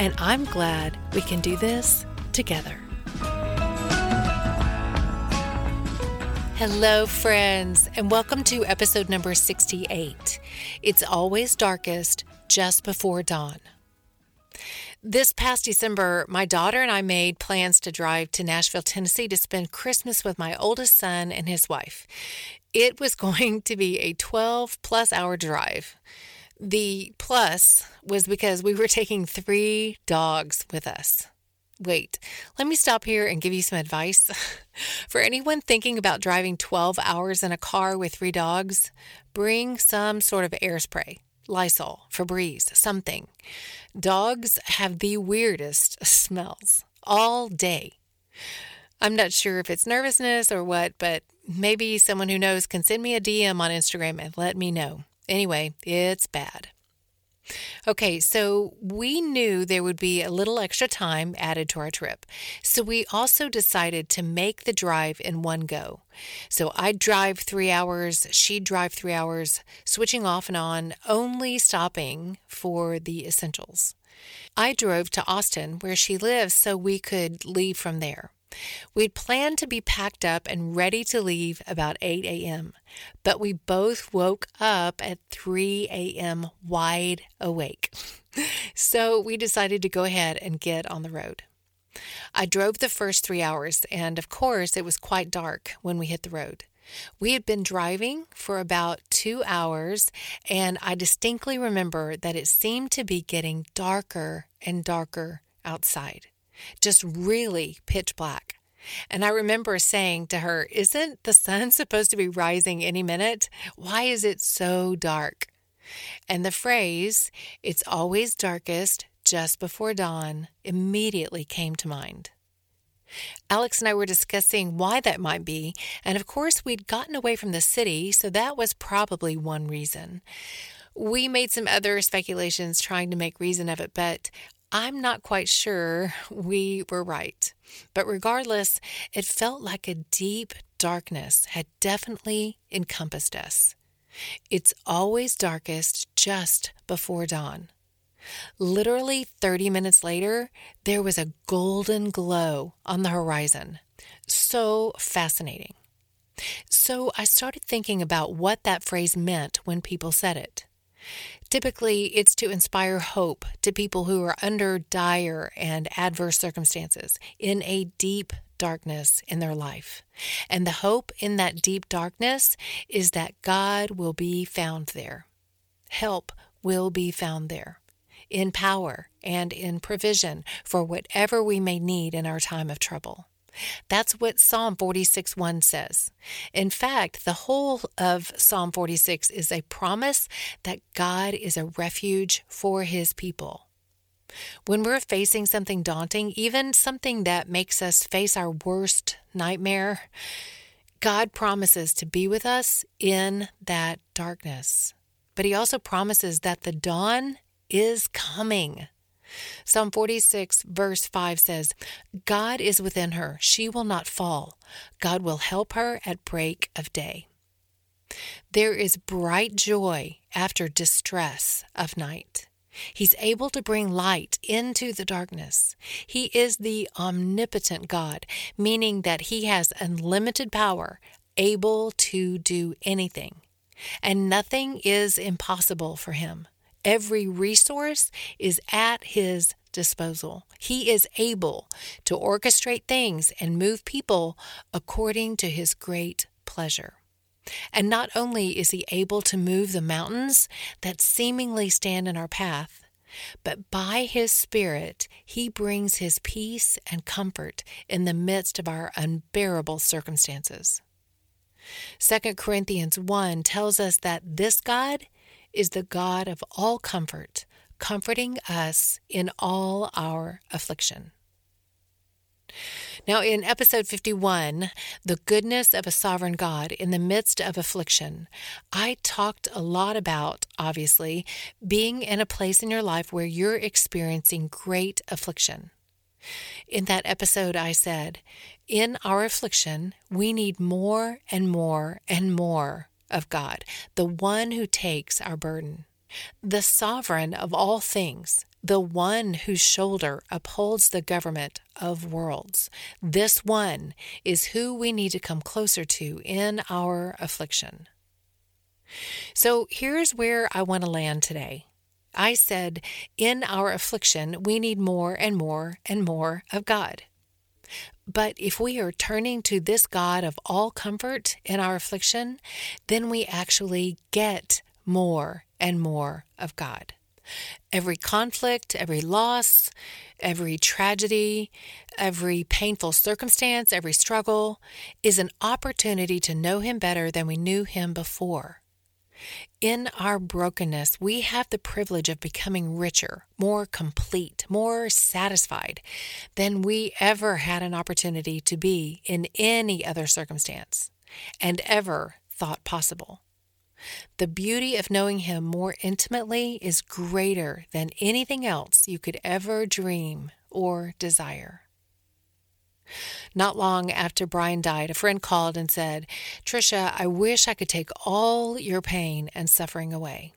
And I'm glad we can do this together. Hello, friends, and welcome to episode number 68. It's always darkest just before dawn. This past December, my daughter and I made plans to drive to Nashville, Tennessee to spend Christmas with my oldest son and his wife. It was going to be a 12-plus hour drive. The plus was because we were taking 3 dogs with us. Wait, let me stop here and give you some advice. For anyone thinking about driving 12 hours in a car with 3 dogs, bring some sort of air spray, Lysol, Febreze, something. Dogs have the weirdest smells all day. I'm not sure if it's nervousness or what, but maybe someone who knows can send me a DM on Instagram and let me know. Anyway, it's bad. Okay, so we knew there would be a little extra time added to our trip. So we also decided to make the drive in one go. So I'd drive 3 hours, she'd drive 3 hours, switching off and on, only stopping for the essentials. I drove to Austin, where she lives, so we could leave from there. We'd planned to be packed up and ready to leave about 8 a.m., but we both woke up at 3 a.m. wide awake. So we decided to go ahead and get on the road. I drove the first 3 hours, and of course, it was quite dark when we hit the road. We had been driving for about 2 hours, and I distinctly remember that it seemed to be getting darker and darker outside. Just really pitch black. And I remember saying to her, "Isn't the sun supposed to be rising any minute? Why is it so dark?" And the phrase, "It's always darkest just before dawn," immediately came to mind. Alex and I were discussing why that might be, and of course we'd gotten away from the city, so that was probably one reason. We made some other speculations trying to make reason of it, but I'm not quite sure we were right, but regardless, it felt like a deep darkness had definitely encompassed us. It's always darkest just before dawn. Literally 30 minutes later, there was a golden glow on the horizon. So fascinating. So I started thinking about what that phrase meant when people said it. Typically, it's to inspire hope to people who are under dire and adverse circumstances in a deep darkness in their life. And the hope in that deep darkness is that God will be found there. Help will be found there in power and in provision for whatever we may need in our time of trouble. That's what Psalm 46:1 says. In fact, the whole of Psalm 46 is a promise that God is a refuge for His people. When we're facing something daunting, even something that makes us face our worst nightmare, God promises to be with us in that darkness. But He also promises that the dawn is coming. Psalm 46 verse 5 says, God is within her. She will not fall. God will help her at break of day. There is bright joy after distress of night. He's able to bring light into the darkness. He is the omnipotent God, meaning that he has unlimited power, able to do anything. And nothing is impossible for him. Every resource is at his disposal. He is able to orchestrate things and move people according to his great pleasure. And not only is he able to move the mountains that seemingly stand in our path, but by his Spirit, he brings his peace and comfort in the midst of our unbearable circumstances. Second Corinthians 1 tells us that this God is the God of all comfort, comforting us in all our affliction. Now, in episode 51, The Goodness of a Sovereign God in the Midst of Affliction, I talked a lot about, obviously, being in a place in your life where you're experiencing great affliction. In that episode, I said, in our affliction, we need more and more and more of God, the one who takes our burden, the sovereign of all things, the one whose shoulder upholds the government of worlds. This one is who we need to come closer to in our affliction. So here's where I want to land today. I said, in our affliction, we need more and more and more of God. But if we are turning to this God of all comfort in our affliction, then we actually get more and more of God. Every conflict, every loss, every tragedy, every painful circumstance, every struggle is an opportunity to know Him better than we knew Him before. In our brokenness, we have the privilege of becoming richer, more complete, more satisfied than we ever had an opportunity to be in any other circumstance and ever thought possible. The beauty of knowing Him more intimately is greater than anything else you could ever dream or desire. Not long after Brian died, a friend called and said, Tricia, I wish I could take all your pain and suffering away.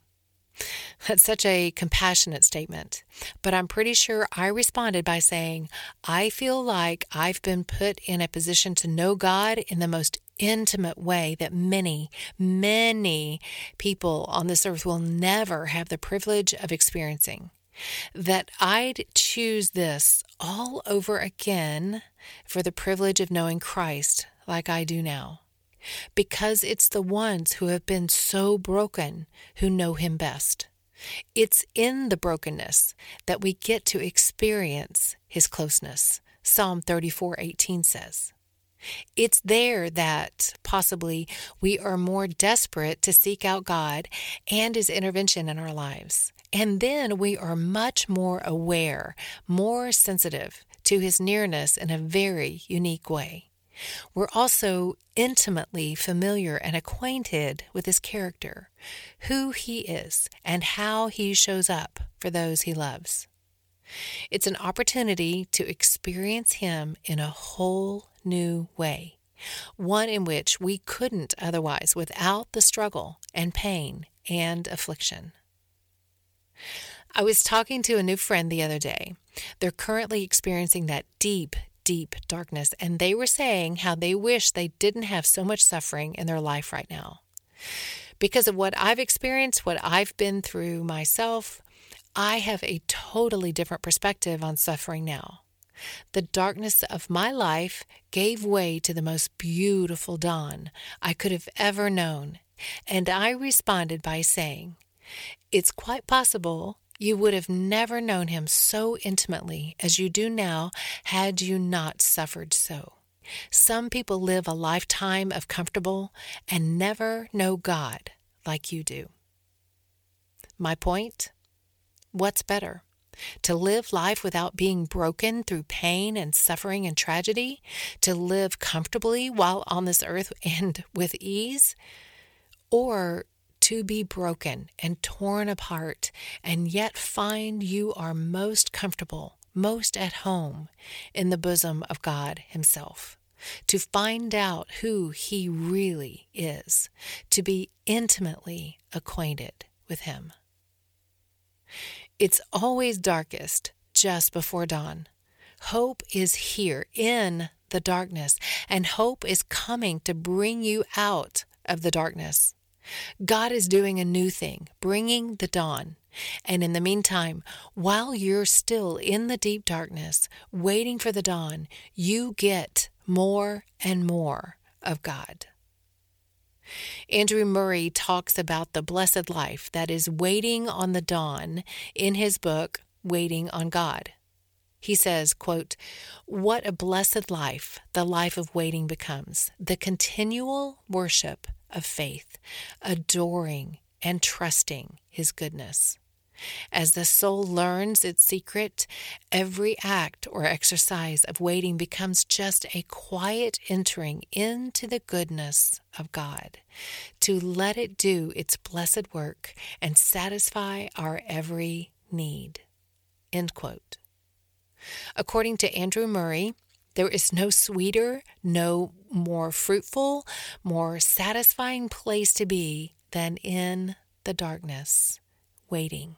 That's such a compassionate statement, but I'm pretty sure I responded by saying, I feel like I've been put in a position to know God in the most intimate way that many, many people on this earth will never have the privilege of experiencing. That I'd choose this all over again for the privilege of knowing Christ like I do now, because it's the ones who have been so broken who know Him best. It's in the brokenness that we get to experience His closeness, Psalm 34:18 says. It's there that possibly we are more desperate to seek out God and His intervention in our lives. And then we are much more aware, more sensitive to His nearness in a very unique way. We're also intimately familiar and acquainted with His character, who He is, and how He shows up for those He loves. It's an opportunity to experience Him in a whole new way, one in which we couldn't otherwise without the struggle and pain and affliction. I was talking to a new friend the other day. They're currently experiencing that deep, deep darkness, and they were saying how they wish they didn't have so much suffering in their life right now. Because of what I've experienced, what I've been through myself, I have a totally different perspective on suffering now. The darkness of my life gave way to the most beautiful dawn I could have ever known, and I responded by saying, it's quite possible you would have never known Him so intimately as you do now had you not suffered so. Some people live a lifetime of comfortable and never know God like you do. My point? What's better? To live life without being broken through pain and suffering and tragedy? To live comfortably while on this earth and with ease? Or to be broken and torn apart, and yet find you are most comfortable, most at home in the bosom of God Himself. To find out who He really is, to be intimately acquainted with Him. It's always darkest just before dawn. Hope is here in the darkness, and hope is coming to bring you out of the darkness. God is doing a new thing, bringing the dawn. And in the meantime, while you're still in the deep darkness, waiting for the dawn, you get more and more of God. Andrew Murray talks about the blessed life that is waiting on the dawn in his book, Waiting on God. He says, quote, "What a blessed life the life of waiting becomes, the continual worship of faith, adoring and trusting His goodness. As the soul learns its secret, every act or exercise of waiting becomes just a quiet entering into the goodness of God, to let it do its blessed work and satisfy our every need." End quote. According to Andrew Murray, there is no sweeter, no more fruitful, more satisfying place to be than in the darkness, waiting.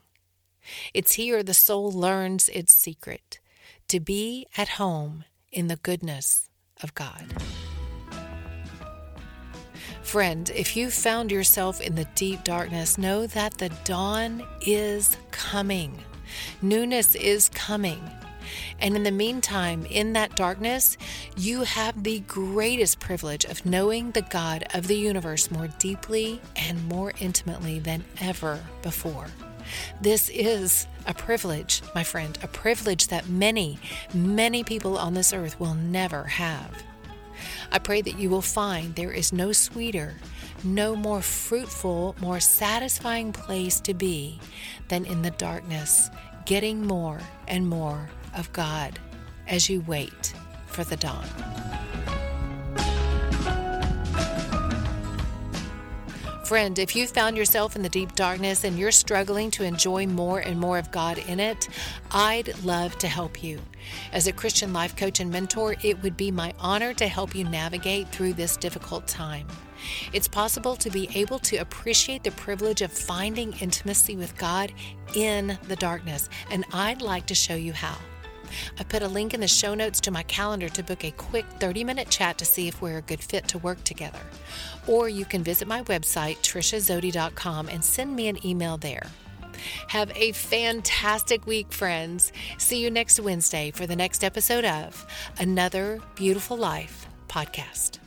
It's here the soul learns its secret, to be at home in the goodness of God. Friend, if you found yourself in the deep darkness, know that the dawn is coming. Newness is coming. And in the meantime, in that darkness, you have the greatest privilege of knowing the God of the universe more deeply and more intimately than ever before. This is a privilege, my friend, a privilege that many, many people on this earth will never have. I pray that you will find there is no sweeter, no more fruitful, more satisfying place to be than in the darkness, getting more and more of God as you wait for the dawn. Friend, if you found yourself in the deep darkness and you're struggling to enjoy more and more of God in it, I'd love to help you. As a Christian life coach and mentor, it would be my honor to help you navigate through this difficult time. It's possible to be able to appreciate the privilege of finding intimacy with God in the darkness, and I'd like to show you how. I put a link in the show notes to my calendar to book a quick 30-minute chat to see if we're a good fit to work together. Or you can visit my website, triciazody.com, and send me an email there. Have a fantastic week, friends. See you next Wednesday for the next episode of Another Beautiful Life podcast.